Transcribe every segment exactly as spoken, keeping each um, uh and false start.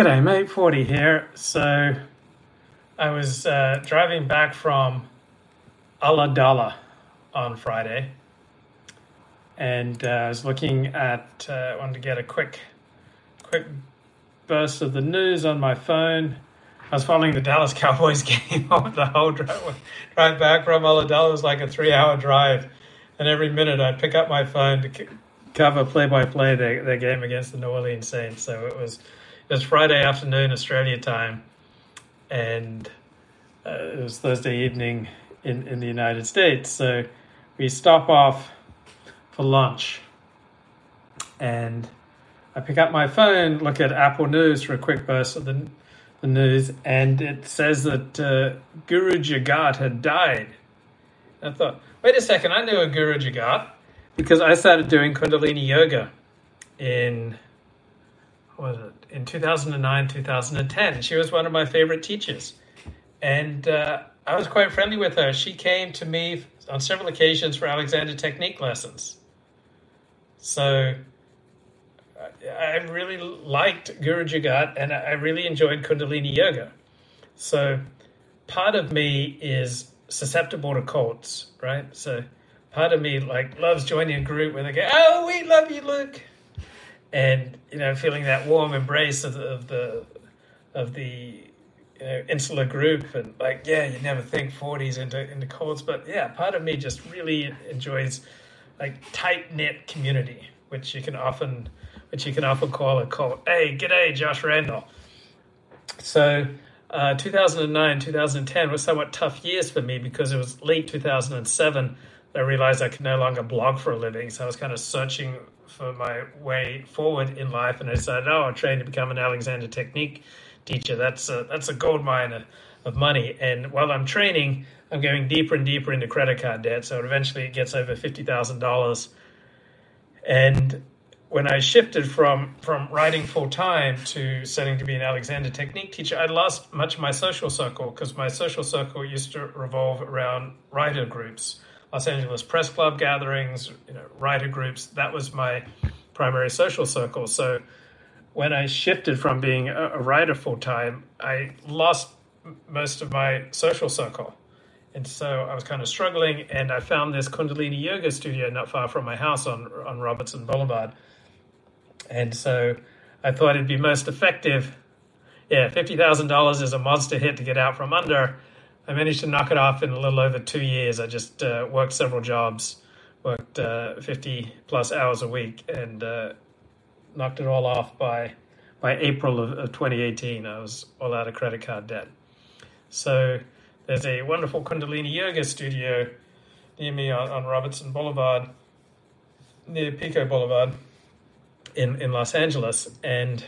G'day mate, forty here. So I was uh, driving back from Aladala on Friday, and uh, I was looking at, uh, wanted to get a quick, quick burst of the news on my phone. I was following the Dallas Cowboys game on the whole drive, drive back from Aladala. It was like a three-hour drive, and every minute I'd pick up my phone to cover play-by-play their, their game against the New Orleans Saints. So it was. It was Friday afternoon, Australia time, and uh, it was Thursday evening in, in the United States. So we stop off for lunch, and I pick up my phone, look at Apple News for a quick burst of the, the news, and it says that uh, Guru Jagat had died. And I thought, wait a second, I knew a Guru Jagat because I started doing Kundalini yoga in... was it in two thousand nine, two thousand ten? She was one of my favorite teachers, and uh, I was quite friendly with her. She came to me on several occasions for Alexander Technique lessons. So I really liked Guru Jagat, and I really enjoyed Kundalini yoga. So part of me is susceptible to cults, right? So part of me like loves joining a group where they go, "Oh, we love you, Luke." And, you know, feeling that warm embrace of the, of the, of the you know, insular group, and like, yeah, you never think forties into, into cults, but yeah, part of me just really enjoys like tight knit community, which you can often, which you can often call a cult. Hey, g'day, Josh Randall. So, uh, two thousand nine, two thousand ten were somewhat tough years for me because it was late two thousand seven that I realized I could no longer blog for a living. So I was kind of searching for my way forward in life, and I decided, oh, I'll train to become an Alexander Technique teacher. That's a, that's a gold mine of money. And while I'm training, I'm going deeper and deeper into credit card debt. So eventually it gets over fifty thousand dollars. And when I shifted from, from writing full-time to setting to be an Alexander Technique teacher, I lost much of my social circle because my social circle used to revolve around writer groups. Los Angeles Press Club gatherings, you know, writer groups. That was my primary social circle. So when I shifted from being a writer full-time, I lost most of my social circle. And so I was kind of struggling, and I found this Kundalini yoga studio not far from my house on, on Robertson Boulevard. And so I thought it'd be most effective. Yeah, fifty thousand dollars is a monster hit to get out from under. I managed to knock it off in a little over two years. I just uh, worked several jobs, worked uh, fifty plus hours a week, and uh, knocked it all off by by April of, of twenty eighteen. I was all out of credit card debt. So there's a wonderful Kundalini yoga studio near me on, on Robertson Boulevard, near Pico Boulevard in, in Los Angeles. And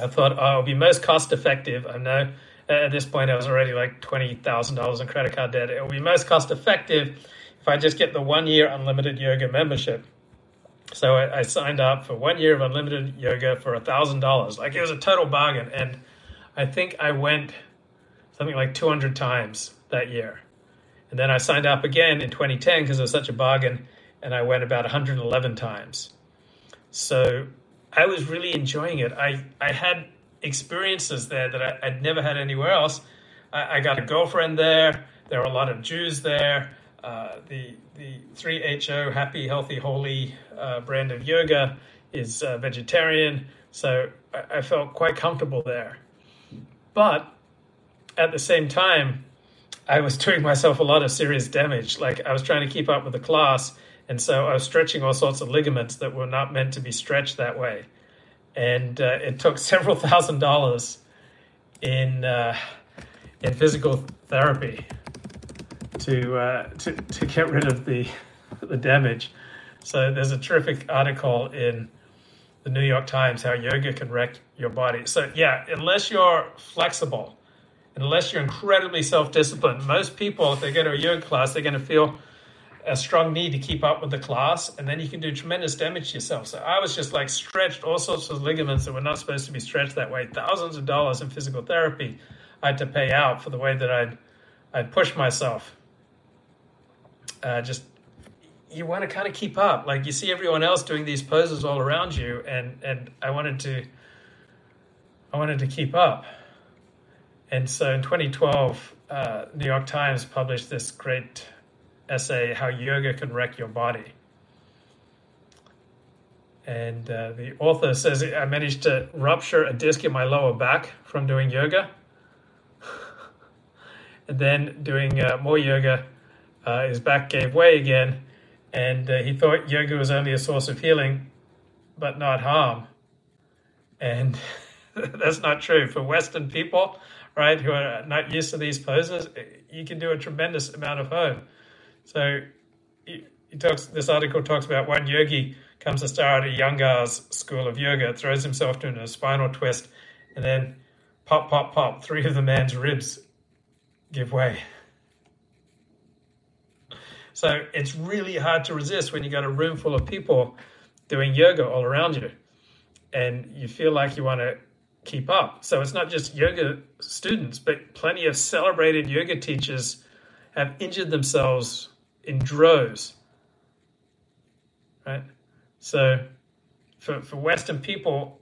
I thought, oh, I'll be most cost effective. I know. At this point, I was already like twenty thousand dollars in credit card debt. It will be most cost effective if I just get the one-year unlimited yoga membership. So I, I signed up for one year of unlimited yoga for one thousand dollars. Like, it was a total bargain. And I think I went something like two hundred times that year. And then I signed up again in twenty ten because it was such a bargain, and I went about one hundred eleven times. So I was really enjoying it. I, I had... experiences there that I, I'd never had anywhere else. I, I got a girlfriend there. There were a lot of Jews there. Uh, the the three H O, Happy, Healthy, Holy uh, brand of yoga is uh, vegetarian. So I, I felt quite comfortable there. But at the same time, I was doing myself a lot of serious damage. Like, I was trying to keep up with the class. And so I was stretching all sorts of ligaments that were not meant to be stretched that way. And uh, it took several thousand dollars in uh, in physical therapy to, uh, to to get rid of the the damage. So there's a terrific article in the New York Times how yoga can wreck your body. So yeah, unless you're flexible, unless you're incredibly self-disciplined, most people, if they go to a yoga class, they're going to feel a strong need to keep up with the class, and then you can do tremendous damage to yourself. So I was just like stretched all sorts of ligaments that were not supposed to be stretched that way. Thousands of dollars in physical therapy I had to pay out for the way that I'd, I'd push myself. Uh, just, you want to kind of keep up. Like, you see everyone else doing these poses all around you, and, and I wanted to I wanted to keep up. And so in twenty twelve, uh, New York Times published this great essay, How Yoga Can Wreck Your Body. And uh, the author says, I managed to rupture a disc in my lower back from doing yoga. And then doing uh, more yoga, uh, his back gave way again. And uh, he thought yoga was only a source of healing, but not harm. And that's not true. For Western people, right, who are not used to these poses, you can do a tremendous amount of harm. So he, he talks, this article talks about one yogi comes to start at Iyengar's school of yoga, throws himself into a spinal twist, and then pop, pop, pop, three of the man's ribs give way. So it's really hard to resist when you got a room full of people doing yoga all around you, and you feel like you want to keep up. So it's not just yoga students, but plenty of celebrated yoga teachers have injured themselves in droves, right? So for, for Western people,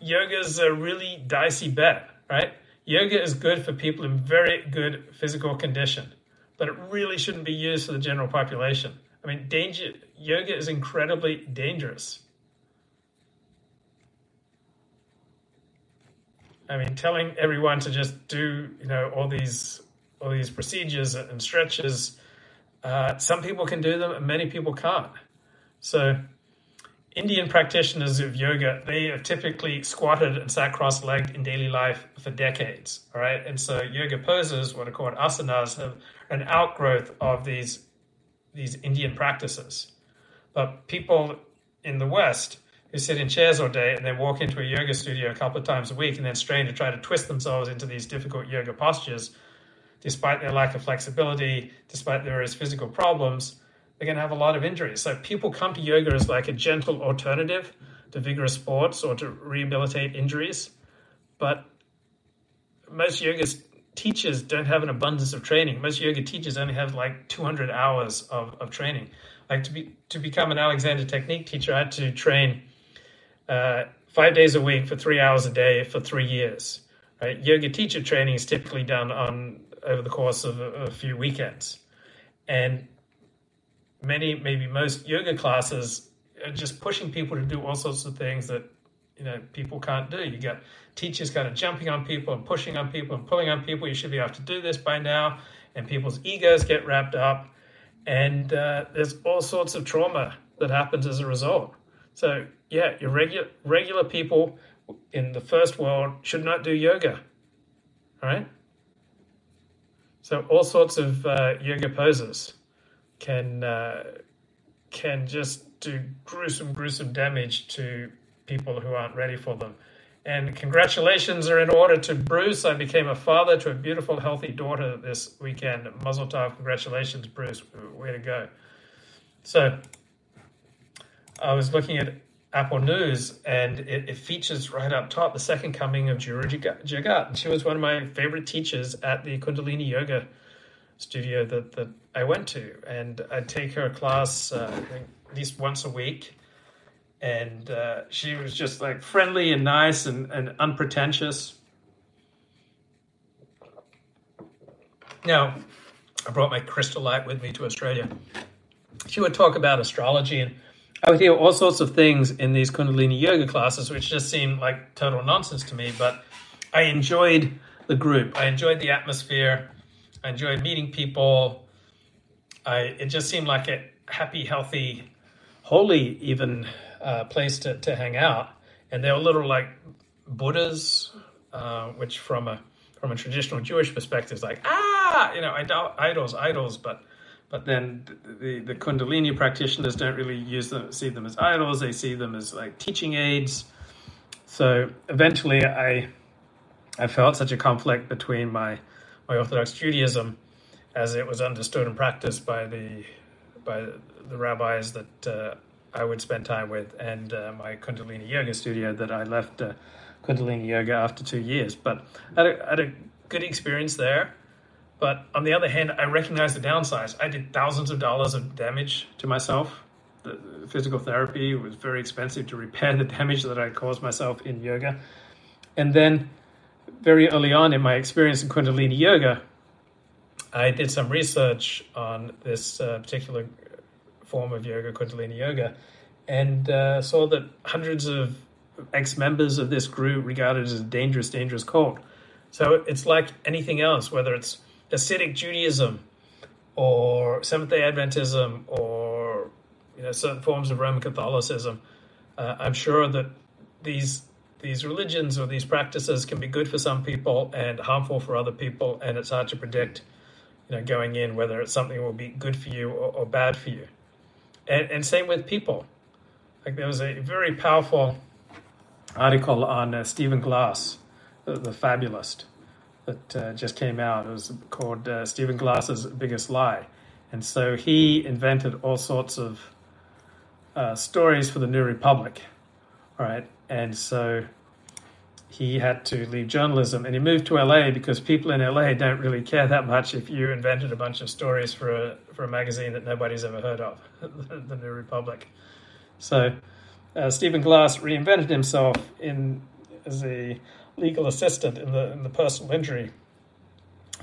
yoga is a really dicey bet, right? Yoga is good for people in very good physical condition, but it really shouldn't be used for the general population. I mean, danger, yoga is incredibly dangerous. I mean, telling everyone to just do, you know, all these all these procedures and stretches, uh, some people can do them and many people can't. So Indian practitioners of yoga, they have typically squatted and sat cross-legged in daily life for decades, all right? And so yoga poses, what are called asanas, have an outgrowth of these, these Indian practices. But people in the West who sit in chairs all day and then walk into a yoga studio a couple of times a week and then strain to try to twist themselves into these difficult yoga postures, despite their lack of flexibility, despite their various physical problems, they're going to have a lot of injuries. So people come to yoga as like a gentle alternative to vigorous sports or to rehabilitate injuries. But most yoga teachers don't have an abundance of training. Most yoga teachers only have like two hundred hours of, of training. Like to be to become an Alexander Technique teacher, I had to train uh, five days a week for three hours a day for three years. Right? Yoga teacher training is typically done on over the course of a, a few weekends. And many, maybe most yoga classes are just pushing people to do all sorts of things that, you know, people can't do. You got teachers kind of jumping on people and pushing on people and pulling on people. You should be able to do this by now. And people's egos get wrapped up. And uh, there's all sorts of trauma that happens as a result. So, yeah, your regular, regular people in the first world should not do yoga, all right? So all sorts of uh, yoga poses can uh, can just do gruesome, gruesome damage to people who aren't ready for them. And congratulations are in order to Bruce. I became a father to a beautiful, healthy daughter this weekend. Mazel tov. Congratulations, Bruce. Way to go. So I was looking at Apple News, and it, it features right up top the second coming of Guru Jagat. And she was one of my favorite teachers at the Kundalini Yoga studio that, that I went to. And I'd take her class uh, I think at least once a week. And uh, she was just like friendly and nice and, and unpretentious. Now, I brought my crystal light with me to Australia. She would talk about astrology, and I would hear all sorts of things in these Kundalini yoga classes, which just seemed like total nonsense to me. But I enjoyed the group. I enjoyed the atmosphere. I enjoyed meeting people. I, it just seemed like a happy, healthy, holy even uh, place to, to hang out. And they were little like Buddhas, uh, which from a from a traditional Jewish perspective is like, ah, you know, idols, idols, but... But then the, the Kundalini practitioners don't really use them, see them as idols. They see them as like teaching aids. So eventually I I felt such a conflict between my, my Orthodox Judaism as it was understood and practiced by the by the rabbis that uh, I would spend time with and uh, my Kundalini yoga studio that I left uh, Kundalini yoga after two years. But I had a, I had a good experience there. But on the other hand, I recognize the downsides. I did thousands of dollars of damage to myself. The physical therapy was very expensive to repair the damage that I caused myself in yoga. And then very early on in my experience in Kundalini Yoga, I did some research on this uh, particular form of yoga, Kundalini Yoga, and uh, saw that hundreds of ex-members of this group regarded it as a dangerous, dangerous cult. So it's like anything else, whether it's ascetic Judaism or Seventh-day Adventism or you know certain forms of Roman Catholicism. Uh, I'm sure that these these religions or these practices can be good for some people and harmful for other people, and it's hard to predict you know, going in whether it's something will be good for you or, or bad for you. And, and same with people. Like there was a very powerful article on uh, Stephen Glass, the, the fabulist, that uh, just came out. It was called uh, Stephen Glass's Biggest Lie. And so he invented all sorts of uh, stories for the New Republic, right? And so he had to leave journalism, and he moved to L A because people in L A don't really care that much if you invented a bunch of stories for a for a magazine that nobody's ever heard of, the New Republic. So uh, Stephen Glass reinvented himself in as a legal assistant in the in the personal injury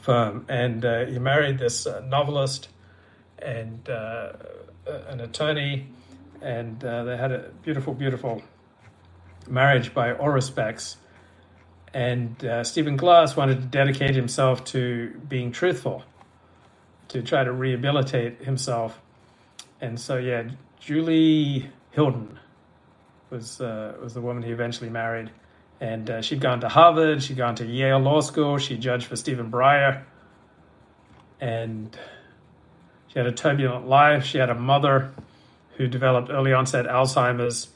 firm, and uh, he married this uh, novelist and uh, an attorney, and uh, they had a beautiful, beautiful marriage by all respects. And uh, Stephen Glass wanted to dedicate himself to being truthful, to try to rehabilitate himself. And so, yeah, Julie Hilden was uh, was the woman he eventually married. And uh, she'd gone to Harvard, she'd gone to Yale Law School, she judged for Stephen Breyer. And she had a turbulent life. She had a mother who developed early onset Alzheimer's,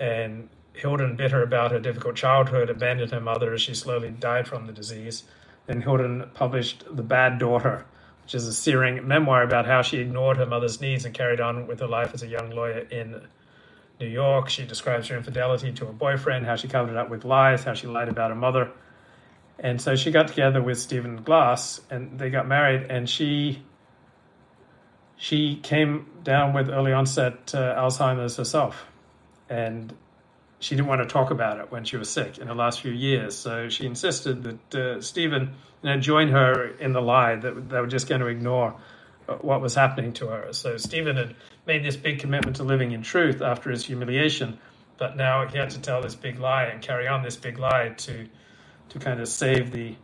and Hilden bit her about her difficult childhood, abandoned her mother as she slowly died from the disease. Then Hilden published The Bad Daughter, which is a searing memoir about how she ignored her mother's needs and carried on with her life as a young lawyer in New York. She describes her infidelity to her boyfriend, how she covered it up with lies, how she lied about her mother. And so she got together with Stephen Glass, and they got married, and she she came down with early onset uh, Alzheimer's herself. And she didn't want to talk about it when she was sick in the last few years. So she insisted that uh, Stephen you know, join her in the lie that they were just going to ignore what was happening to her. So Stephen had made this big commitment to living in truth after his humiliation, but now he had to tell this big lie and carry on this big lie to to kind of save the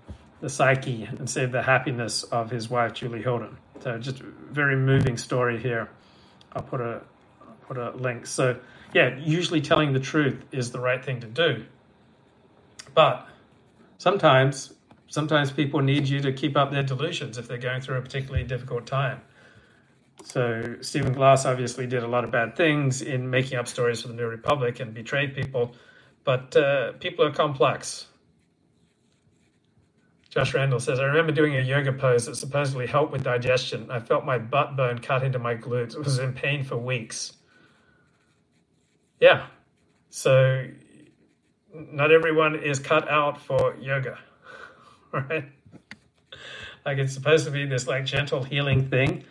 the psyche and save the happiness of his wife, Julie Hilden. So just a very moving story here. I'll put a put a link. So yeah, usually telling the truth is the right thing to do. But sometimes, sometimes people need you to keep up their delusions if they're going through a particularly difficult time. So Stephen Glass obviously did a lot of bad things in making up stories for the New Republic and betrayed people. But uh, people are complex. Josh Randall says, I remember doing a yoga pose that supposedly helped with digestion. I felt my butt bone cut into my glutes. I was in pain for weeks. Yeah, so not everyone is cut out for yoga, right? Like it's supposed to be this like gentle healing thing,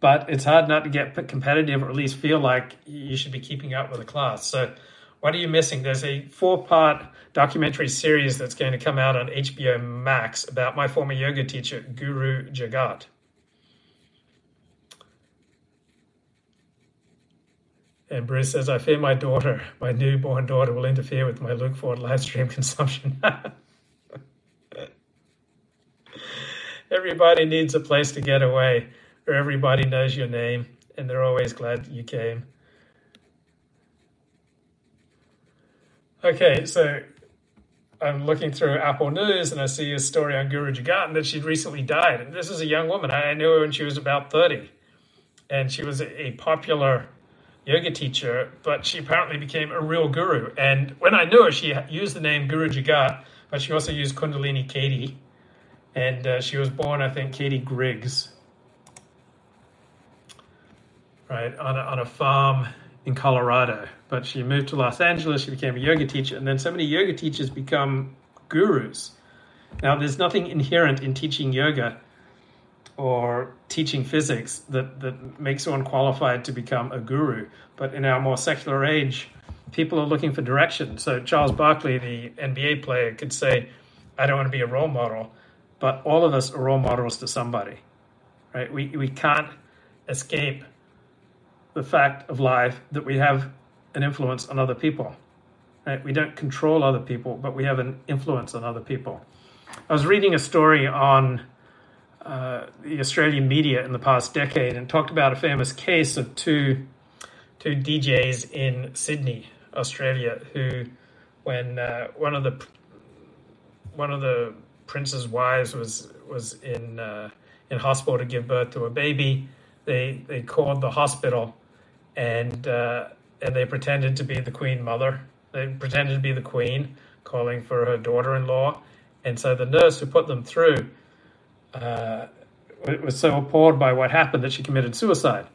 but it's hard not to get competitive or at least feel like you should be keeping up with the class. So what are you missing? There's a four-part documentary series that's going to come out on H B O Max about my former yoga teacher, Guru Jagat. And Bruce says, I fear my daughter, my newborn daughter, will interfere with my look forward live stream consumption. Everybody needs a place to get away where everybody knows your name and they're always glad you came. Okay, so I'm looking through Apple News and I see a story on Guru Jagat and that she'd recently died. And this is a young woman. I knew her when she was about thirty. And she was a popular yoga teacher, but she apparently became a real guru. And when I knew her, she used the name Guru Jagat, but she also used Kundalini Katie. And uh, she was born, I think, Katie Griggs, right, on a, on a farm in Colorado. But she moved to Los Angeles, she became a yoga teacher, and then so many yoga teachers become gurus. Now, there's nothing inherent in teaching yoga or teaching physics that, that makes one qualified to become a guru. But in our more secular age, people are looking for direction. So Charles Barkley, the N B A player, could say, I don't want to be a role model, but all of us are role models to somebody, right? We we can't escape the fact of life that we have an influence on other people, right? We don't control other people, but we have an influence on other people. I was reading a story on uh, the Australian media in the past decade and talked about a famous case of two two D Js in Sydney, Australia, who, when uh, one of the one of the prince's wives was was in uh, in hospital to give birth to a baby, they they called the hospital, and uh, and they pretended to be the queen mother. They pretended to be the queen, calling for her daughter-in-law. And so the nurse who put them through uh, was so appalled by what happened that she committed suicide.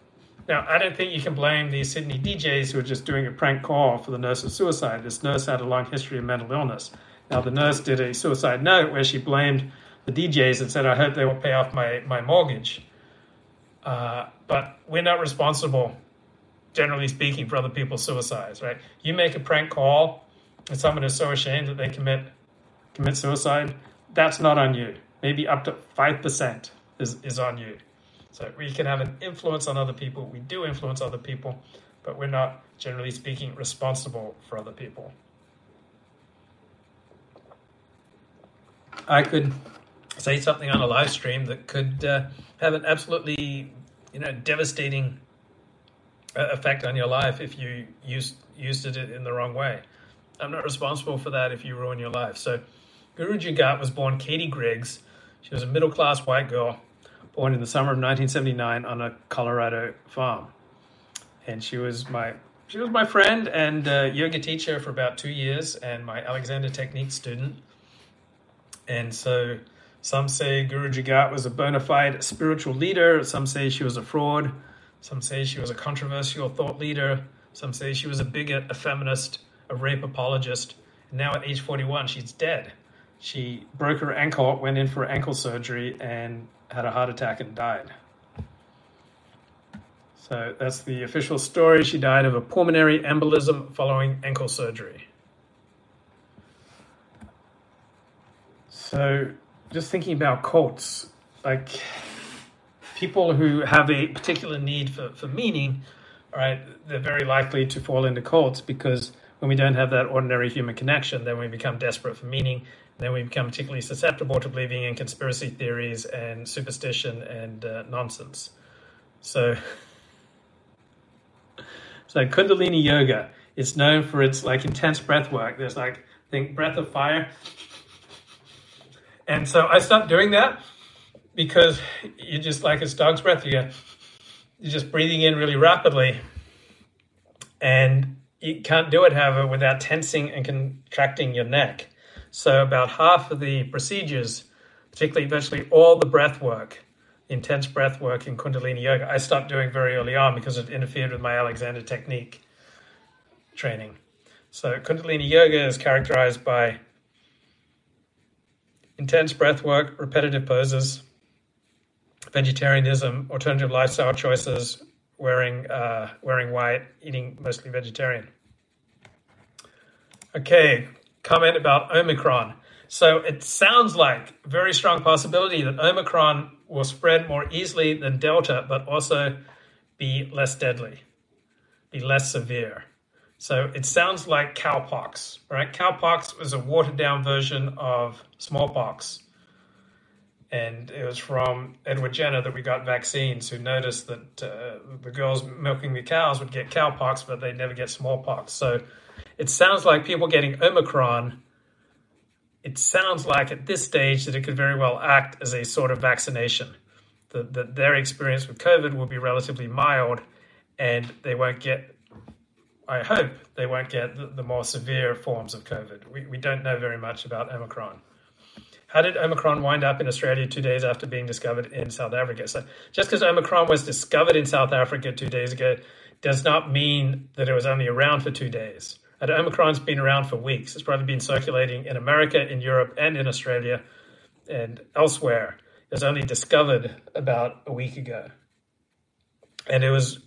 Now, I don't think you can blame these Sydney D Js who are just doing a prank call for the nurse's suicide. This nurse had a long history of mental illness. Now, the nurse did a suicide note where she blamed the D Js and said, I hope they will pay off my, my mortgage. Uh, but we're not responsible, generally speaking, for other people's suicides, right? You make a prank call and someone is so ashamed that they commit commit suicide, that's not on you. Maybe up to five percent is, is on you. So we can have an influence on other people. We do influence other people, but we're not, generally speaking, responsible for other people. I could say something on a live stream that could uh, have an absolutely, you know, devastating uh, effect on your life if you used used it in the wrong way. I'm not responsible for that if you ruin your life. So Guru Jagat was born Katie Griggs. She was a middle-class white girl born in the summer of nineteen seventy-nine on a Colorado farm. And she was my she was my friend and uh, yoga teacher for about two years and my Alexander Technique student. And so some say Guru Jagat was a bona fide spiritual leader. Some say she was a fraud. Some say she was a controversial thought leader. Some say she was a bigot, a feminist, a rape apologist. And now at age forty-one, she's dead. She broke her ankle, went in for ankle surgery, and had a heart attack and died. So that's the official story. She died of a pulmonary embolism following ankle surgery. So just thinking about cults, like people who have a particular need for, for meaning, right, they're very likely to fall into cults because when we don't have that ordinary human connection, then we become desperate for meaning. Then we become particularly susceptible to believing in conspiracy theories and superstition and uh, nonsense. So, so Kundalini yoga is known for its like intense breath work. There's like, think breath of fire. And so I stopped doing that because you just like it's dog's breath. You get, you're just breathing in really rapidly. And you can't do it, however, without tensing and contracting your neck. So about half of the procedures, particularly virtually all the breath work, intense breath work in Kundalini yoga, I stopped doing very early on because it interfered with my Alexander Technique training. So Kundalini yoga is characterized by intense breath work, repetitive poses, vegetarianism, alternative lifestyle choices, wearing uh, wearing white, eating mostly vegetarian. Okay. Comment about Omicron. So it sounds like a very strong possibility that Omicron will spread more easily than Delta, but also be less deadly, be less severe. So it sounds like cowpox, right? Cowpox was a watered-down version of smallpox. And it was from Edward Jenner that we got vaccines, who noticed that uh, the girls milking the cows would get cowpox, but they'd never get smallpox. So it sounds like people getting Omicron, it sounds like at this stage that it could very well act as a sort of vaccination, that, that their experience with COVID will be relatively mild and they won't get, I hope, they won't get the, the more severe forms of COVID. We, we don't know very much about Omicron. How did Omicron wind up in Australia two days after being discovered in South Africa? So just because Omicron was discovered in South Africa two days ago does not mean that it was only around for two days. And Omicron's been around for weeks. It's probably been circulating in America, in Europe, and in Australia, and elsewhere. It was only discovered about a week ago. And it was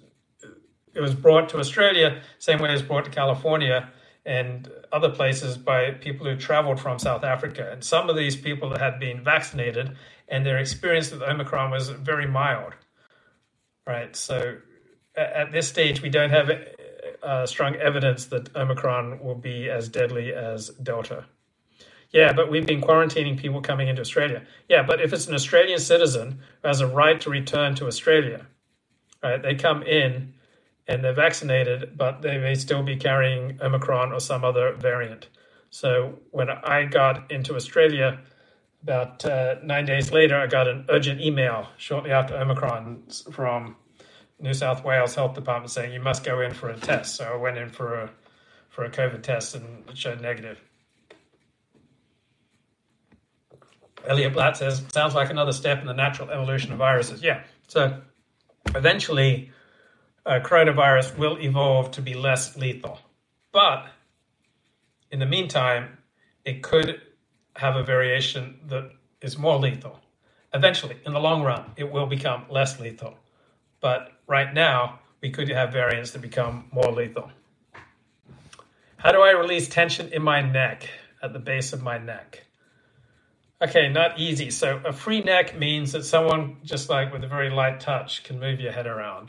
it was brought to Australia, same way it was brought to California and other places by people who traveled from South Africa. And some of these people had been vaccinated and their experience with Omicron was very mild, right? So at this stage, we don't have uh, strong evidence that Omicron will be as deadly as Delta. Yeah, but we've been quarantining people coming into Australia. Yeah, but if it's an Australian citizen who has a right to return to Australia, right, they come in and they're vaccinated, but they may still be carrying Omicron or some other variant. So when I got into Australia, about uh, nine days later, I got an urgent email shortly after Omicron from New South Wales Health Department saying you must go in for a test. So I went in for a, for a COVID test and it showed negative. Elliot Blatt says, sounds like another step in the natural evolution of viruses. Yeah, so eventually uh, coronavirus will evolve to be less lethal. But in the meantime, it could have a variation that is more lethal. Eventually, in the long run, it will become less lethal. But right now, we could have variants that become more lethal. How do I release tension in my neck, at the base of my neck? Okay, not easy. So a free neck means that someone, just like with a very light touch, can move your head around.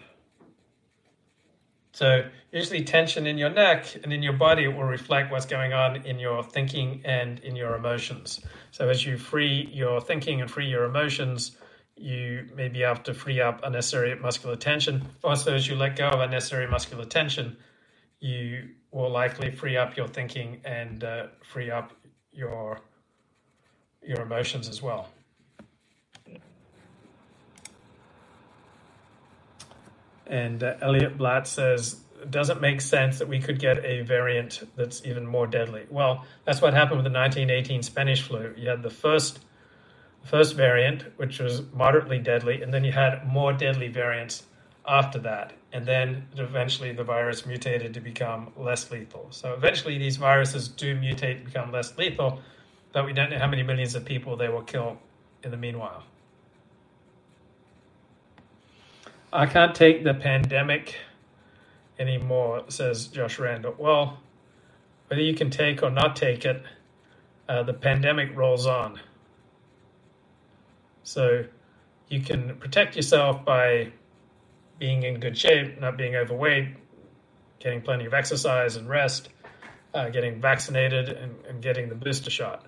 So usually tension in your neck and in your body will reflect what's going on in your thinking and in your emotions. So as you free your thinking and free your emotions, you maybe have to free up unnecessary muscular tension. Also, as you let go of unnecessary muscular tension, you will likely free up your thinking and uh, free up your your emotions as well. And uh, Elliot Blatt says, it doesn't make sense that we could get a variant that's even more deadly. Well, that's what happened with the nineteen eighteen Spanish flu. You had the first, first variant, which was moderately deadly, and then you had more deadly variants after that. And then eventually the virus mutated to become less lethal. So eventually these viruses do mutate and become less lethal, but we don't know how many millions of people they will kill in the meanwhile. I can't take the pandemic anymore, says Josh Randall. Well, whether you can take or not take it, uh, the pandemic rolls on. So you can protect yourself by being in good shape, not being overweight, getting plenty of exercise and rest, uh, getting vaccinated and, and getting the booster shot.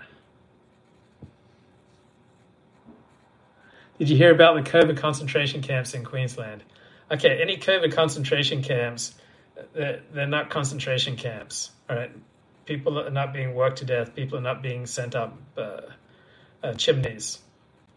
Did you hear about the COVID concentration camps in Queensland? Okay, any COVID concentration camps, they're, they're not concentration camps, all right? People are not being worked to death. People are not being sent up uh, uh, chimneys,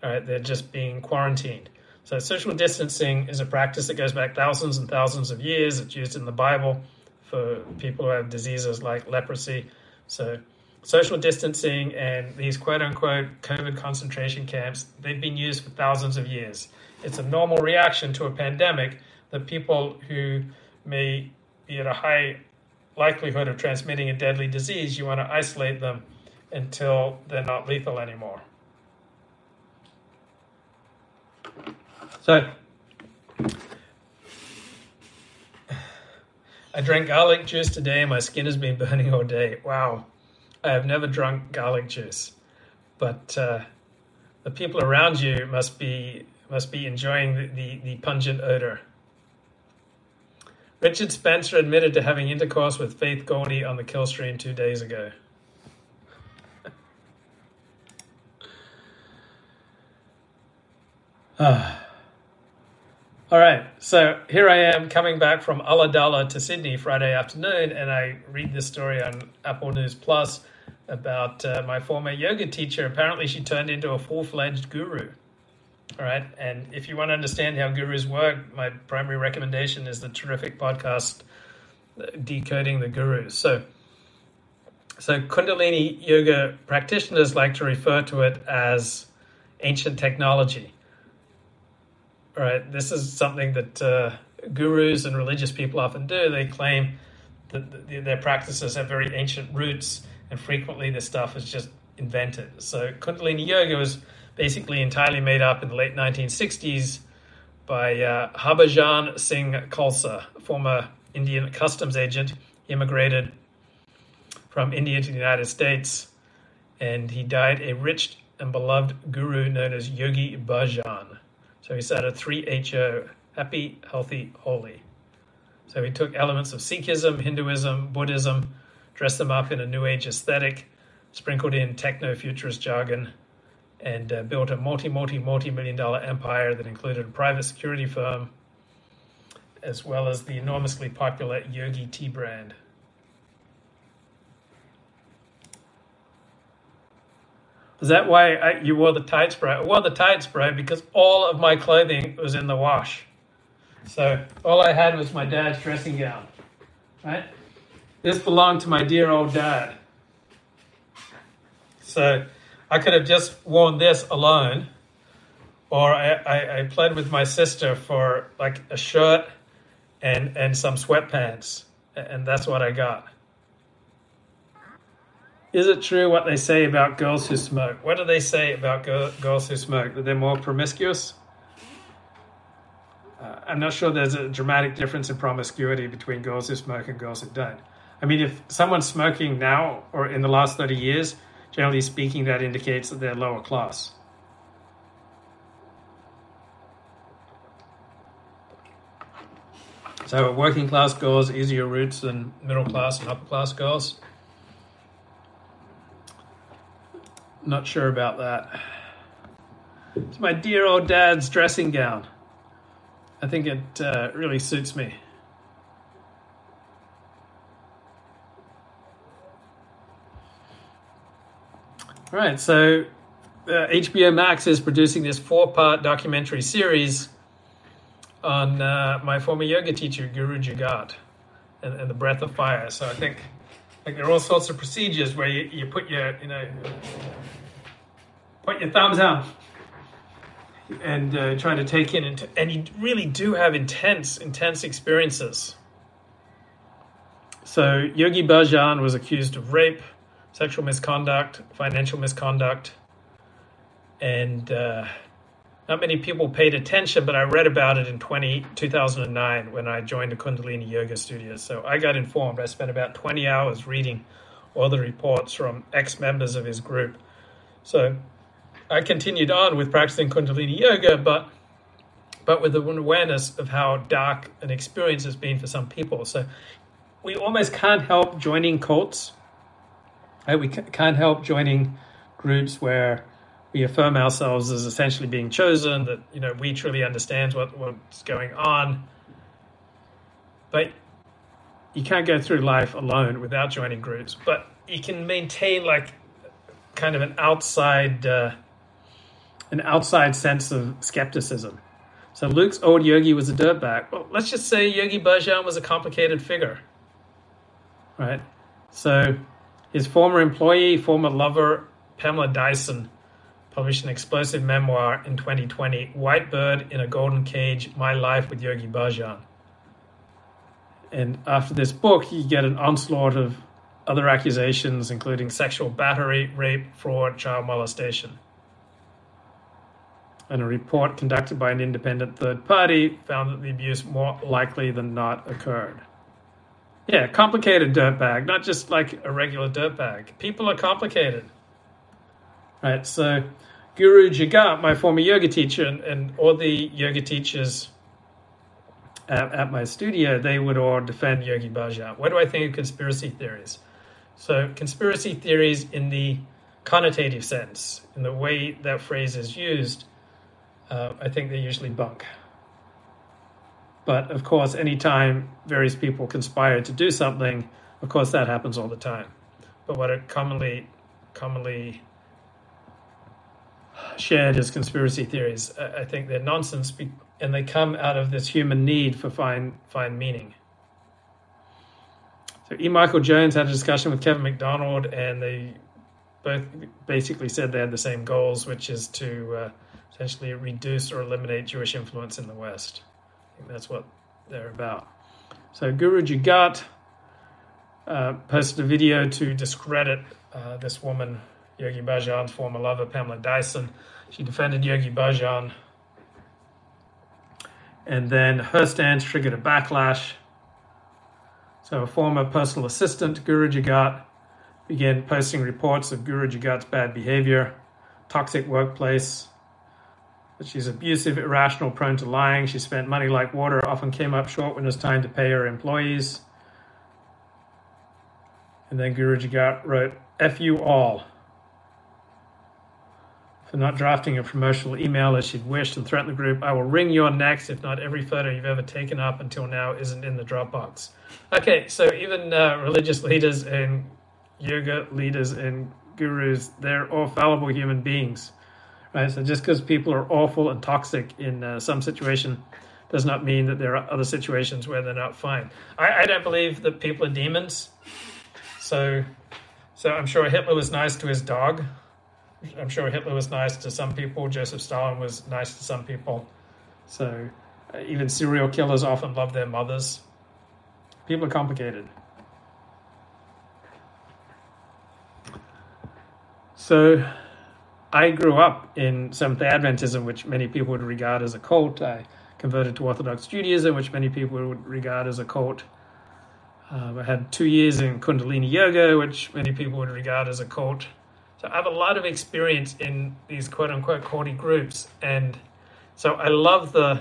all right? They're just being quarantined. So social distancing is a practice that goes back thousands and thousands of years. It's used in the Bible for people who have diseases like leprosy. So social distancing and these quote-unquote COVID concentration camps, they've been used for thousands of years. It's a normal reaction to a pandemic that people who may be at a high likelihood of transmitting a deadly disease, you want to isolate them until they're not lethal anymore. So I drank garlic juice today and my skin has been burning all day. Wow. I have never drunk garlic juice, but uh, the people around you must be must be enjoying the, the, the pungent odor. Richard Spencer admitted to having intercourse with Faith Goldie on the Kill Stream two days ago. ah. All right, so here I am coming back from Aladala to Sydney Friday afternoon, and I read this story on Apple News Plus about uh, my former yoga teacher. Apparently, she turned into a full-fledged guru. All right, and if you want to understand how gurus work, my primary recommendation is the terrific podcast, Decoding the Gurus. So, so Kundalini yoga practitioners like to refer to it as ancient technology. Right, this is something that uh, gurus and religious people often do. They claim that th- their practices have very ancient roots, and frequently this stuff is just invented. So Kundalini yoga was basically entirely made up in the late nineteen sixties by uh, Habajan Singh Khalsa, a former Indian customs agent. He immigrated from India to the United States, and he died a rich and beloved guru known as Yogi Bhajan. So he started three H O, happy, healthy, holy. So he took elements of Sikhism, Hinduism, Buddhism, dressed them up in a New Age aesthetic, sprinkled in techno-futurist jargon, and uh, built a multi-multi-multi-million dollar empire that included a private security firm, as well as the enormously popular Yogi tea brand. Is that why I, you wore the tight spray? I wore the tight spray because all of my clothing was in the wash. So all I had was my dad's dressing gown, right? This belonged to my dear old dad. So I could have just worn this alone, or I, I, I played with my sister for like a shirt and, and some sweatpants, and that's what I got. Is it true what they say about girls who smoke? What do they say about go- girls who smoke? That they're more promiscuous? Uh, I'm not sure there's a dramatic difference in promiscuity between girls who smoke and girls who don't. I mean, if someone's smoking now or in the last thirty years, generally speaking, that indicates that they're lower class. So working class girls, easier routes than middle class and upper class girls. Not sure about that. It's my dear old dad's dressing gown. I think it uh, really suits me. All right, so uh, H B O Max is producing this four-part documentary series on uh, my former yoga teacher, Guru Jagat, and, and the breath of fire. So I think like there are all sorts of procedures where you, you put your, you know, put your thumbs out and uh, try to take in, and, t- and you really do have intense, intense experiences. So Yogi Bhajan was accused of rape, sexual misconduct, financial misconduct, and uh, not many people paid attention, but I read about it in two thousand nine when I joined the Kundalini Yoga Studio. So I got informed. I spent about twenty hours reading all the reports from ex-members of his group. So I continued on with practicing Kundalini Yoga, but but with an awareness of how dark an experience has been for some people. So we almost can't help joining cults. Right? We can't help joining groups where we affirm ourselves as essentially being chosen, that you know we truly understand what, what's going on. But you can't go through life alone without joining groups. But you can maintain like kind of an outside... Uh, an outside sense of skepticism. So Luke's old yogi was a dirtbag. Well, let's just say Yogi Bhajan was a complicated figure, right? So his former employee, former lover, Pamela Dyson, published an explosive memoir in twenty twenty, White Bird in a Golden Cage, My Life with Yogi Bhajan. And after this book, you get an onslaught of other accusations, including sexual battery, rape, fraud, child molestation. And a report conducted by an independent third party found that the abuse more likely than not occurred. Yeah, complicated dirtbag, not just like a regular dirtbag. People are complicated. Right, so Guru Jagat, my former yoga teacher, and, and all the yoga teachers at, at my studio, they would all defend Yogi Bhajan. What do I think of conspiracy theories? So conspiracy theories in the connotative sense, in the way that phrase is used, Uh, I think they usually bunk. But of course, anytime various people conspire to do something, of course that happens all the time. But what are commonly, commonly shared as conspiracy theories, I think they're nonsense, and they come out of this human need for fine, fine meaning. So E. Michael Jones had a discussion with Kevin McDonald, and they both basically said they had the same goals, which is to... Uh, essentially reduce or eliminate Jewish influence in the West. I think that's what they're about. So Guru Jagat uh, posted a video to discredit uh, this woman, Yogi Bhajan's former lover, Pamela Dyson. She defended Yogi Bhajan. And then her stance triggered a backlash. So a former personal assistant, Guru Jagat, began posting reports of Guru Jagat's bad behavior, toxic workplace, that she's abusive, irrational, prone to lying. She spent money like water, often came up short when it was time to pay her employees. And then Guru Jagat wrote, F you all, for not drafting a promotional email as she'd wished, and threatened the group, I will wring your necks if not every photo you've ever taken up until now isn't in the Dropbox. Okay, so even uh, religious leaders and yoga leaders and gurus, they're all fallible human beings, right? So just because people are awful and toxic in uh, some situation does not mean that there are other situations where they're not fine. I, I don't believe that people are demons. So, so I'm sure Hitler was nice to his dog. I'm sure Hitler was nice to some people. Joseph Stalin was nice to some people. So uh, even serial killers often love their mothers. People are complicated. So I grew up in Seventh-day Adventism, which many people would regard as a cult. I converted to Orthodox Judaism, which many people would regard as a cult. Um, I had two years in Kundalini Yoga, which many people would regard as a cult. So I have a lot of experience in these quote-unquote culty groups, and so I love the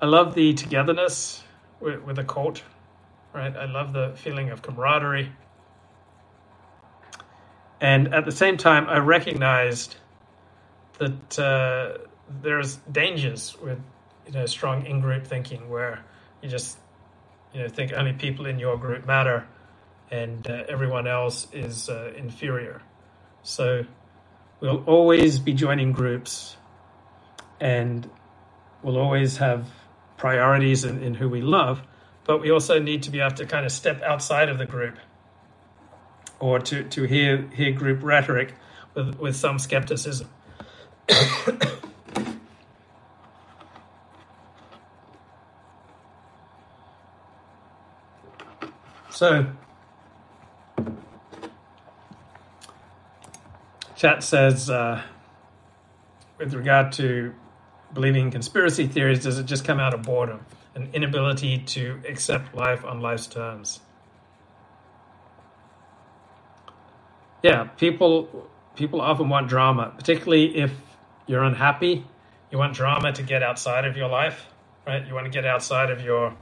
I love the togetherness with, with a cult, right? I love the feeling of camaraderie, and at the same time, I recognized that uh, there's dangers with you know strong in-group thinking, where you just you know think only people in your group matter, and uh, everyone else is uh, inferior. So we'll always be joining groups, and we'll always have priorities in, in who we love, but we also need to be able to kind of step outside of the group, or to, to hear hear group rhetoric with, with some skepticism. So chat says, uh, with regard to believing in conspiracy theories, does it just come out of boredom, an inability to accept life on life's terms? Yeah, people people often want drama, particularly if you're unhappy. You want drama to get outside of your life, right? You want to get outside of your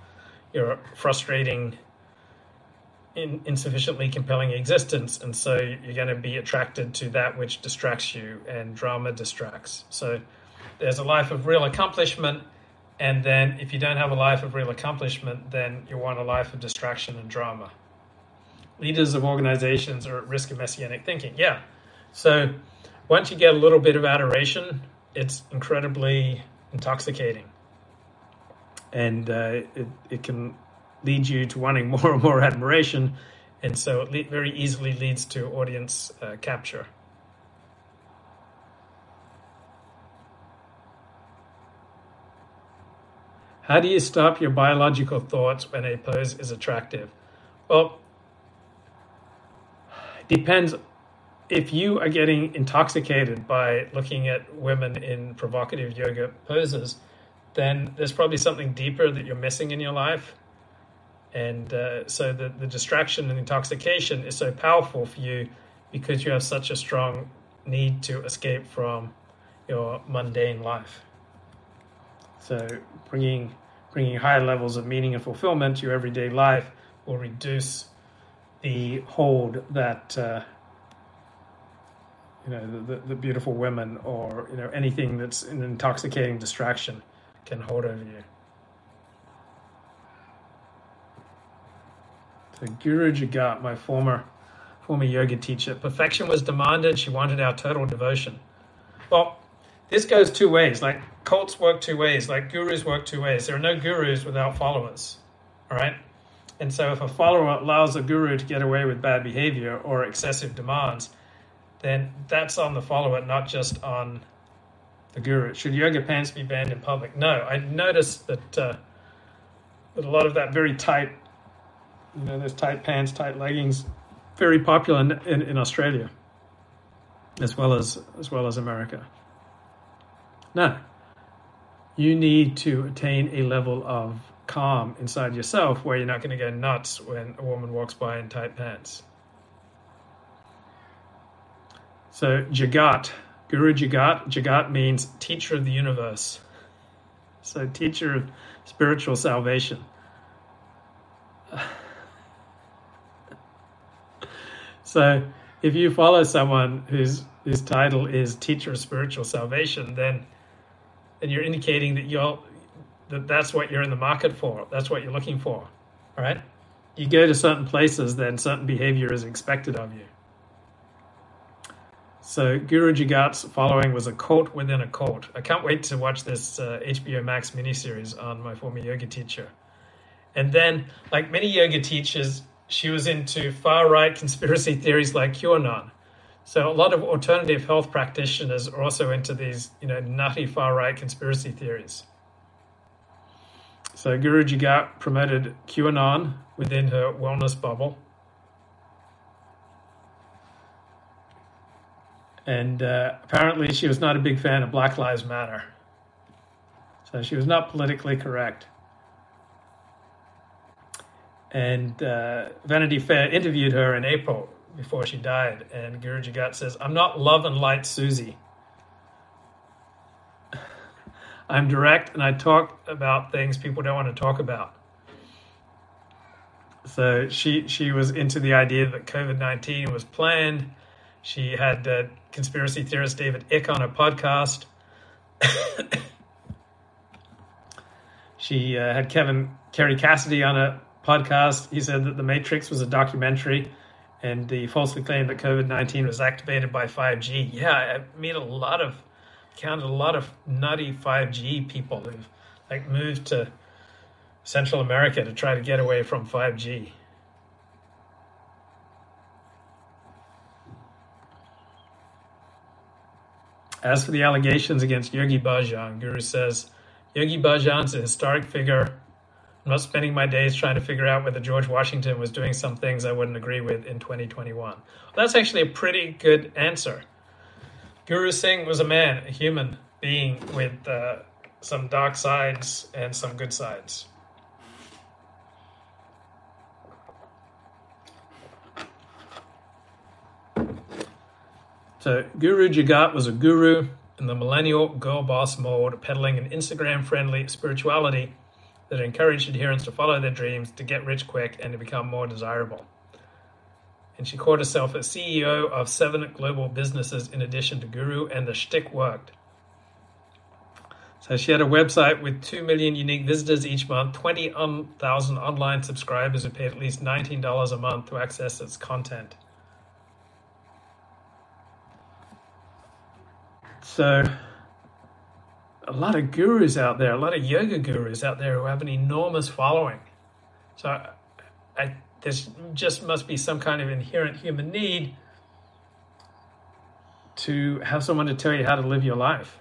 your frustrating, In insufficiently compelling existence, and so you're going to be attracted to that which distracts you, and drama distracts. So there's a life of real accomplishment, and then if you don't have a life of real accomplishment, then you want a life of distraction and drama. Leaders of organizations are at risk of messianic thinking. Yeah, so once you get a little bit of adoration, it's incredibly intoxicating, and uh, it, it can lead you to wanting more and more admiration, and so it le- very easily leads to audience uh, capture. How do you stop your biological thoughts when a pose is attractive? Well, it depends. If you are getting intoxicated by looking at women in provocative yoga poses, then there's probably something deeper that you're missing in your life. And uh, so the, the distraction and intoxication is so powerful for you because you have such a strong need to escape from your mundane life. So bringing, bringing higher levels of meaning and fulfillment to your everyday life will reduce the hold that, uh, you know, the, the beautiful women or, you know, anything that's an intoxicating distraction can hold over you. So Guru Jagat, my former former yoga teacher, perfection was demanded. She wanted our total devotion. Well, this goes two ways. Like cults work two ways. Like gurus work two ways. There are no gurus without followers. All right. And so if a follower allows a guru to get away with bad behavior or excessive demands, then that's on the follower, not just on the guru. Should yoga pants be banned in public? No. I noticed that, uh, that a lot of that very tight, you know, those tight pants, tight leggings, very popular in, in, in Australia, as well as as well as America. No, you need to attain a level of calm inside yourself where you're not going to go nuts when a woman walks by in tight pants. So Jagat, Guru Jagat, Jagat means teacher of the universe. So teacher of spiritual salvation. So if you follow someone whose whose title is teacher of spiritual salvation, then then you're indicating that you're that that's what you're in the market for. That's what you're looking for, right? You go to certain places, then certain behavior is expected of you. So Guru Jagat's following was a cult within a cult. I can't wait to watch this uh, H B O Max miniseries on my former yoga teacher. And then, like many yoga teachers, she was into far-right conspiracy theories like QAnon. So a lot of alternative health practitioners are also into these, you know, nutty far-right conspiracy theories. So Guru Jagat promoted QAnon within her wellness bubble. And uh, apparently she was not a big fan of Black Lives Matter. So she was not politically correct. And uh, Vanity Fair interviewed her in April before she died. And Guru Jagat says, "I'm not love and light Susie. I'm direct and I talk about things people don't want to talk about." So she, she was into the idea that COVID nineteen was planned. She had uh, conspiracy theorist David Icke on her podcast. She uh, had Kevin Kerry Cassidy on her podcast. He said that The Matrix was a documentary, and he falsely claimed that COVID nineteen was activated by five G. Yeah, I meet a lot of, counted a lot of nutty five G people who've like moved to Central America to try to get away from five G. As for the allegations against Yogi Bhajan, Guru says, "Yogi Bhajan's a historic figure. I'm not spending my days trying to figure out whether George Washington was doing some things I wouldn't agree with in twenty twenty-one. Well, that's actually a pretty good answer. Guru Singh was a man, a human being with uh, some dark sides and some good sides. So Guru Jagat was a guru in the millennial girl boss mode, peddling an Instagram-friendly spirituality that encouraged adherents to follow their dreams, to get rich quick, and to become more desirable. And she called herself a C E O of seven global businesses in addition to Guru, and the shtick worked. So she had a website with two million unique visitors each month, twenty thousand online subscribers who paid at least nineteen dollars a month to access its content. So a lot of gurus out there, a lot of yoga gurus out there who have an enormous following. So I, I, there's just must be some kind of inherent human need to have someone to tell you how to live your life.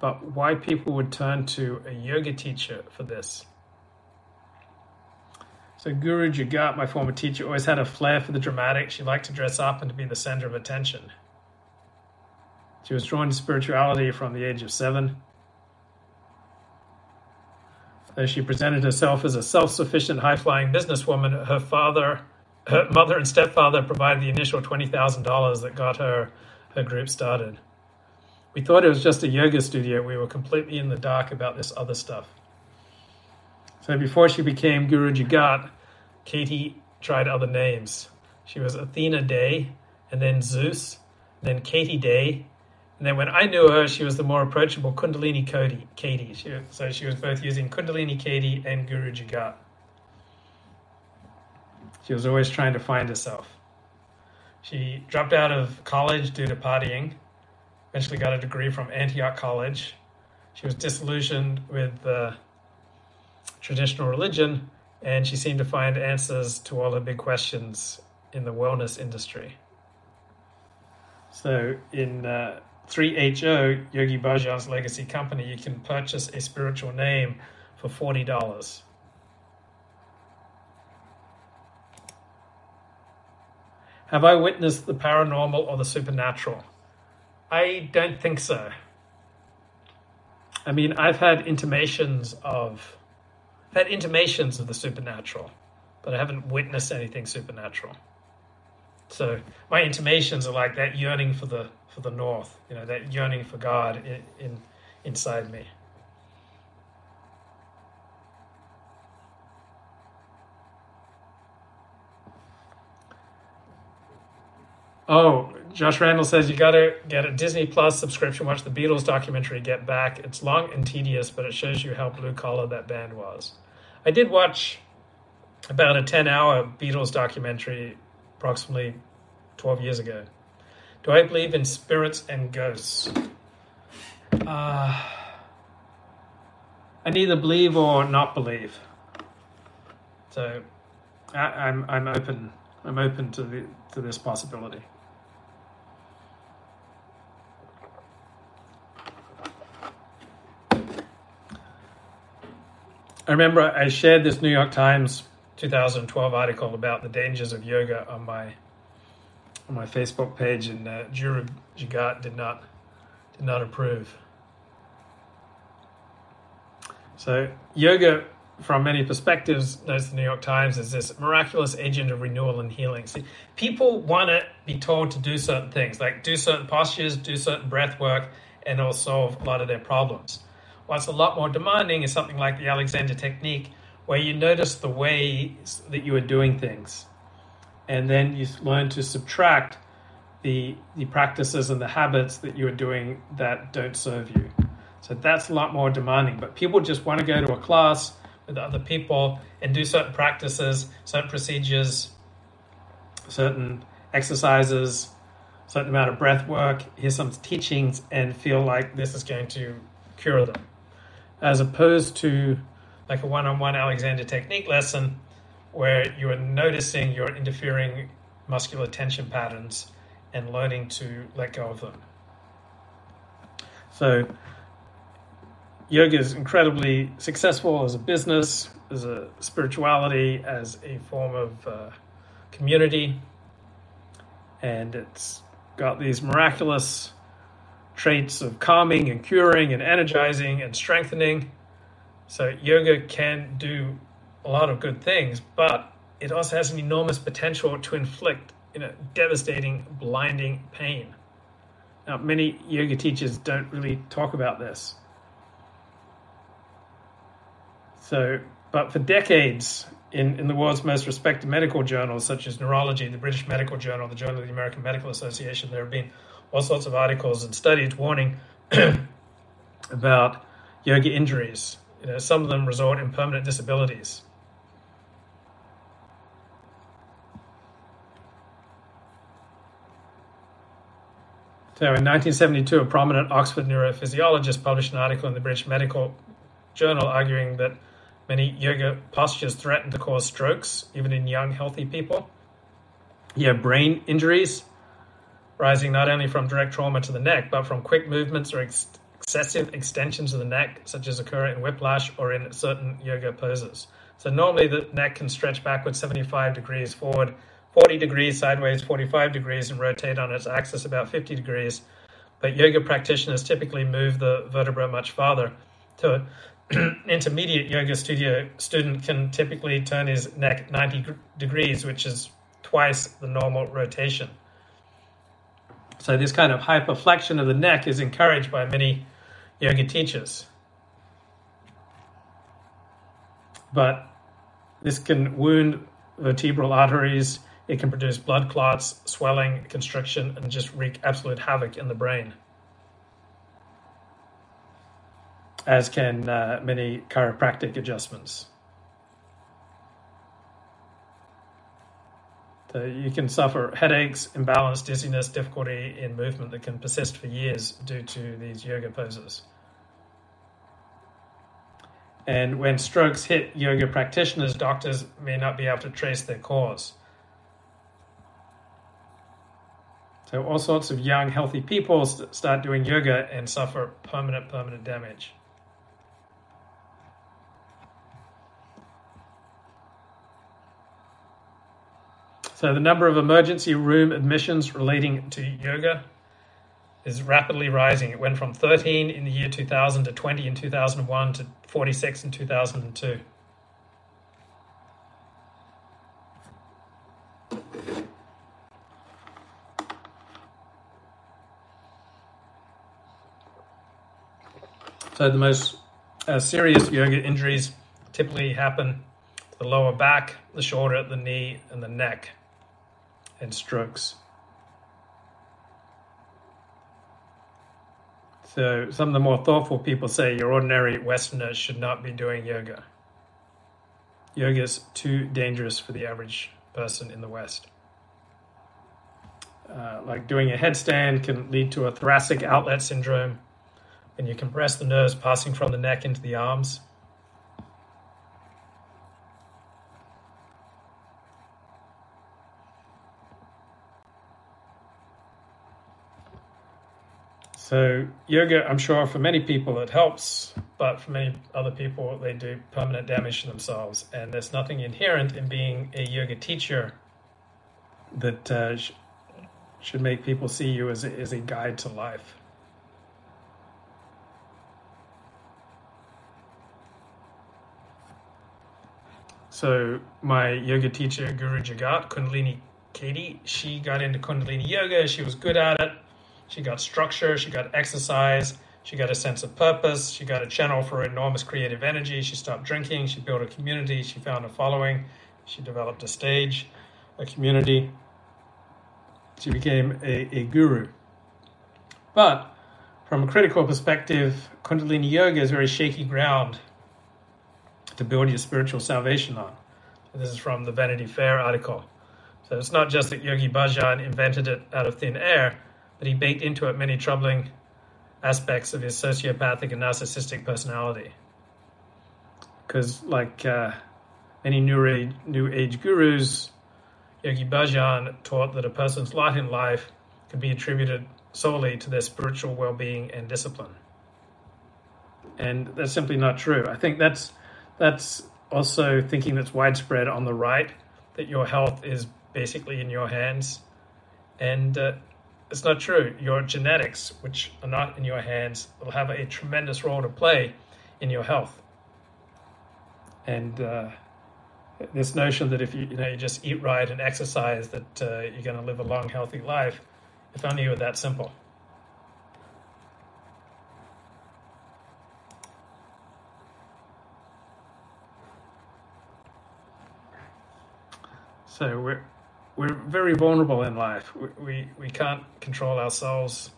But why people would turn to a yoga teacher for this? So Guru Jagat, my former teacher, always had a flair for the dramatic. She liked to dress up and to be the center of attention. She was drawn to spirituality from the age of seven. Though she presented herself as a self-sufficient, high-flying businesswoman, her father, her mother and stepfather provided the initial twenty thousand dollars that got her, her group started. "We thought it was just a yoga studio. We were completely in the dark about this other stuff." So before she became Guru Jagat, Katie tried other names. She was Athena Day, and then Zeus, then Katie Day. And then when I knew her, she was the more approachable Kundalini Katie. She, so she was both using Kundalini Katie and Guru Jagat. She was always trying to find herself. She dropped out of college due to partying, eventually got a degree from Antioch College. She was disillusioned with uh, traditional religion, and she seemed to find answers to all her big questions in the wellness industry. So in... Uh, three H O, Yogi Bhajan's legacy company, you can purchase a spiritual name for forty dollars. Have I witnessed the paranormal or the supernatural? I don't think so. I mean, I've had intimations of, I've had intimations of the supernatural, but I haven't witnessed anything supernatural. So my intimations are like that yearning for the for the north, you know, that yearning for God in, in inside me. Oh, Josh Randall says, you got to get a Disney Plus subscription, watch the Beatles documentary, Get Back. It's long and tedious, but it shows you how blue-collar that band was. I did watch about a ten-hour Beatles documentary approximately twelve years ago. Do I believe in spirits and ghosts? Uh, I neither believe or not believe. So I, I'm I'm open I'm open to the to this possibility. I remember I shared this New York Times two thousand twelve article about the dangers of yoga on my on my Facebook page, and uh, Guru Jagat did not did not approve. So yoga, from many perspectives, notes the New York Times, is this miraculous agent of renewal and healing. See, people want to be told to do certain things, like do certain postures, do certain breath work, and it'll solve a lot of their problems. What's a lot more demanding is something like the Alexander Technique, where you notice the ways that you are doing things, and then you learn to subtract the the practices and the habits that you are doing that don't serve you. So that's a lot more demanding. But people just want to go to a class with other people and do certain practices, certain procedures, certain exercises, certain amount of breath work, hear some teachings, and feel like this is going to cure them, as opposed to like a one-on-one Alexander Technique lesson where you are noticing your interfering muscular tension patterns and learning to let go of them. So yoga is incredibly successful as a business, as a spirituality, as a form of uh, community, and it's got these miraculous traits of calming and curing and energizing and strengthening. So yoga can do a lot of good things, but it also has an enormous potential to inflict, you know, devastating, blinding pain. Now, many yoga teachers don't really talk about this. So, but for decades, in, in the world's most respected medical journals, such as Neurology, the British Medical Journal, the Journal of the American Medical Association, there have been all sorts of articles and studies warning about yoga injuries. You know, some of them result in permanent disabilities. So in nineteen seventy-two, a prominent Oxford neurophysiologist published an article in the British Medical Journal arguing that many yoga postures threaten to cause strokes, even in young, healthy people. You have brain injuries rising not only from direct trauma to the neck, but from quick movements or ex- excessive extensions of the neck, such as occur in whiplash or in certain yoga poses. So normally the neck can stretch backwards seventy-five degrees, forward forty degrees, sideways forty-five degrees, and rotate on its axis about fifty degrees. But yoga practitioners typically move the vertebra much farther. To an intermediate yoga studio student can typically turn his neck ninety degrees, which is twice the normal rotation. So this kind of hyperflexion of the neck is encouraged by many yoga teachers. But this can wound vertebral arteries, it can produce blood clots, swelling, constriction, and just wreak absolute havoc in the brain, as can uh, many chiropractic adjustments. So you can suffer headaches, imbalance, dizziness, difficulty in movement that can persist for years due to these yoga poses. And when strokes hit yoga practitioners, doctors may not be able to trace their cause. So all sorts of young, healthy people start doing yoga and suffer permanent, permanent damage. So the number of emergency room admissions relating to yoga is rapidly rising. It went from thirteen in the year two thousand to twenty in two thousand one to forty-six in two thousand two. So the most uh, serious yoga injuries typically happen to the lower back, the shoulder, the knee, and the neck, and strokes. So some of the more thoughtful people say your ordinary Westerners should not be doing yoga. Yoga is too dangerous for the average person in the West. Uh, like doing a headstand can lead to a thoracic outlet syndrome, and you compress the nerves passing from the neck into the arms. So yoga, I'm sure for many people it helps, but for many other people, they do permanent damage to themselves. And there's nothing inherent in being a yoga teacher that uh, sh should make people see you as a, as a guide to life. So my yoga teacher, Guru Jagat, Kundalini Katie, she got into Kundalini yoga. She was good at it. She got structure, she got exercise, she got a sense of purpose, she got a channel for enormous creative energy, she stopped drinking, she built a community, she found a following, she developed a stage, a community. She became a, a guru. But from a critical perspective, Kundalini yoga is very shaky ground to build your spiritual salvation on. This is from the Vanity Fair article. So it's not just that Yogi Bhajan invented it out of thin air, but he baked into it many troubling aspects of his sociopathic and narcissistic personality. Because like uh, many new age, new age gurus, Yogi Bhajan taught that a person's lot in life can be attributed solely to their spiritual well-being and discipline. And that's simply not true. I think that's, that's also thinking that's widespread on the right, that your health is basically in your hands. And Uh, It's not true. Your genetics, which are not in your hands, will have a tremendous role to play in your health. And uh, this notion that if you, you know, you just eat right and exercise, that uh, you're going to live a long, healthy life, if only you were that simple. So we're... We're very vulnerable in life. We, we, we can't control ourselves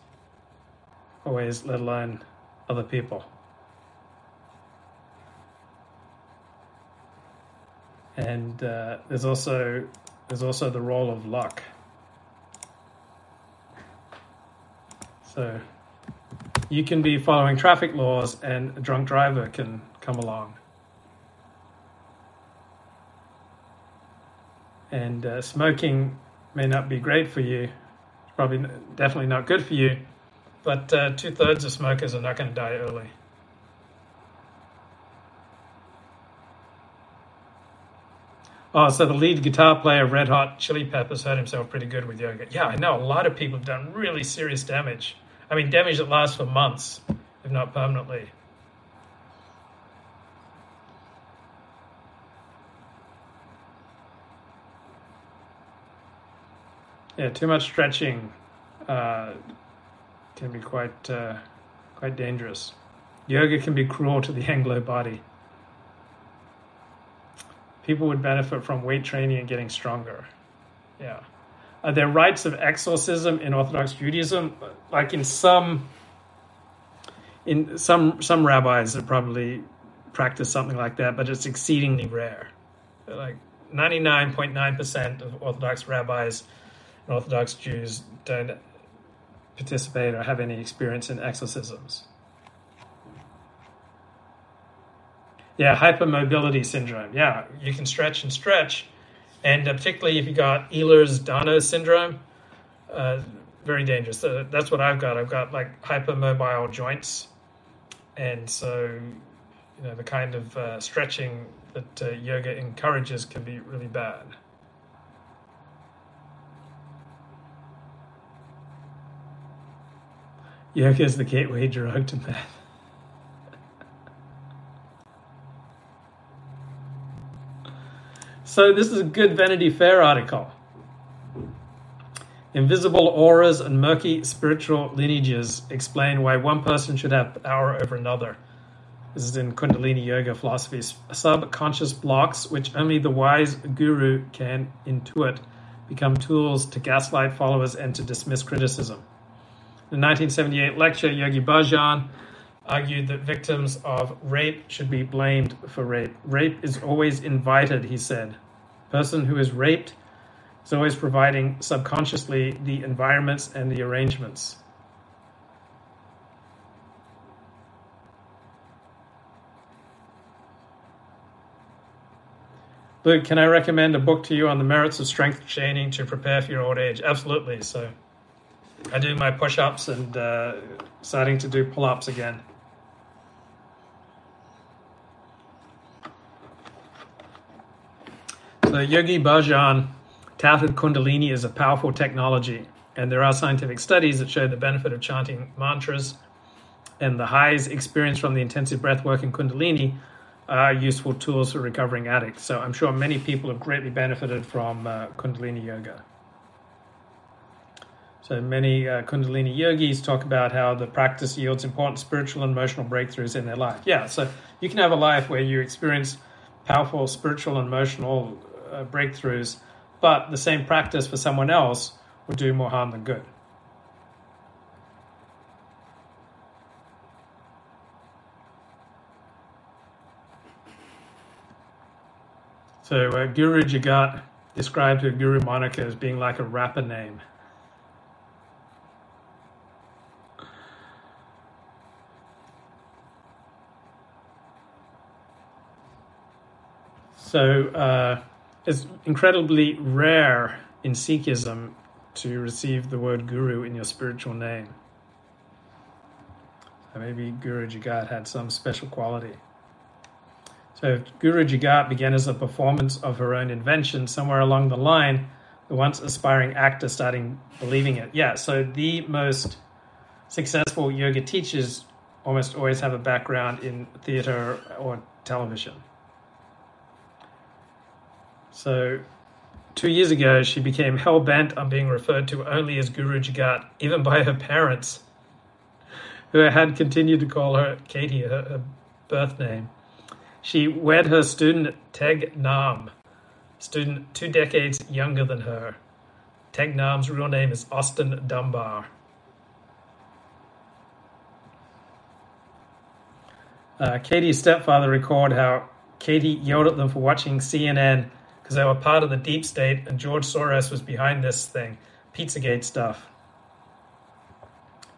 always, let alone other people. And uh, there's also there's also the role of luck. So you can be following traffic laws and a drunk driver can come along. And uh, smoking may not be great for you. It's probably definitely not good for you, but uh, two thirds of smokers are not going to die early. Oh, so the lead guitar player of Red Hot Chili Peppers hurt himself pretty good with yoga. Yeah, I know a lot of people have done really serious damage. I mean, damage that lasts for months, if not permanently. Yeah, too much stretching uh, can be quite uh, quite dangerous. Yoga can be cruel to the Anglo body. People would benefit from weight training and getting stronger. Yeah, are there rites of exorcism in Orthodox Judaism? Like in some, in some some rabbis that probably practice something like that, but it's exceedingly rare. Like ninety-nine point nine percent of Orthodox rabbis, Orthodox Jews, don't participate or have any experience in exorcisms. Yeah, hypermobility syndrome. Yeah, you can stretch and stretch. And uh, particularly if you got Ehlers-Danlos syndrome, uh, very dangerous. So that's what I've got. I've got like hypermobile joints. And so, you know, the kind of uh, stretching that uh, yoga encourages can be really bad. Yoga is the gateway drug to meth. So this is a good Vanity Fair article. Invisible auras and murky spiritual lineages explain why one person should have power over another. This is in Kundalini Yoga philosophies. Subconscious blocks, which only the wise guru can intuit, become tools to gaslight followers and to dismiss criticism. In the nineteen seventy-eight lecture, Yogi Bhajan argued that victims of rape should be blamed for rape. Rape is always invited, he said. Person who is raped is always providing subconsciously the environments and the arrangements. Luke, can I recommend a book to you on the merits of strength training to prepare for your old age? Absolutely. So I do my push-ups and uh, starting to do pull-ups again. So Yogi Bhajan touted Kundalini as a powerful technology, and there are scientific studies that show the benefit of chanting mantras, and the highs experienced from the intensive breath work in Kundalini are useful tools for recovering addicts. So I'm sure many people have greatly benefited from uh, Kundalini yoga. So many uh, Kundalini yogis talk about how the practice yields important spiritual and emotional breakthroughs in their life. Yeah, so you can have a life where you experience powerful spiritual and emotional uh, breakthroughs, but the same practice for someone else would do more harm than good. So uh, Guru Jagat described her Guru Monica as being like a rapper name. So uh, it's incredibly rare in Sikhism to receive the word guru in your spiritual name. So maybe Guru Jagat had some special quality. So Guru Jagat began as a performance of her own invention. Somewhere along the line, the once aspiring actor started believing it. Yeah, so the most successful yoga teachers almost always have a background in theater or television. So two years ago, she became hell-bent on being referred to only as Guru Jagat, even by her parents, who had continued to call her Katie, her, her birth name. She wed her student Teg Nam, student two decades younger than her. Teg Nam's real name is Austin Dunbar. Uh, Katie's stepfather recalled how Katie yelled at them for watching C N N because they were part of the deep state and George Soros was behind this thing, Pizzagate stuff.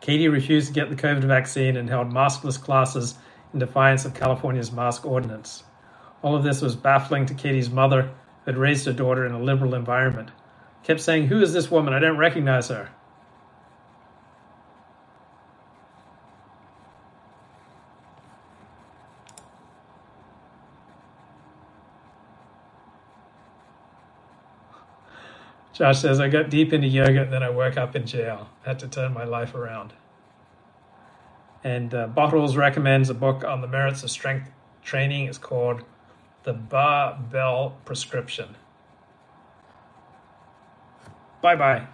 Katie refused to get the COVID vaccine and held maskless classes in defiance of California's mask ordinance. All of this was baffling to Katie's mother, who had raised her daughter in a liberal environment. Kept saying, "Who is this woman? I don't recognize her." Josh says, I got deep into yoga and then I woke up in jail. I had to turn my life around. And uh, Bottles recommends a book on the merits of strength training. It's called The Barbell Prescription. Bye-bye.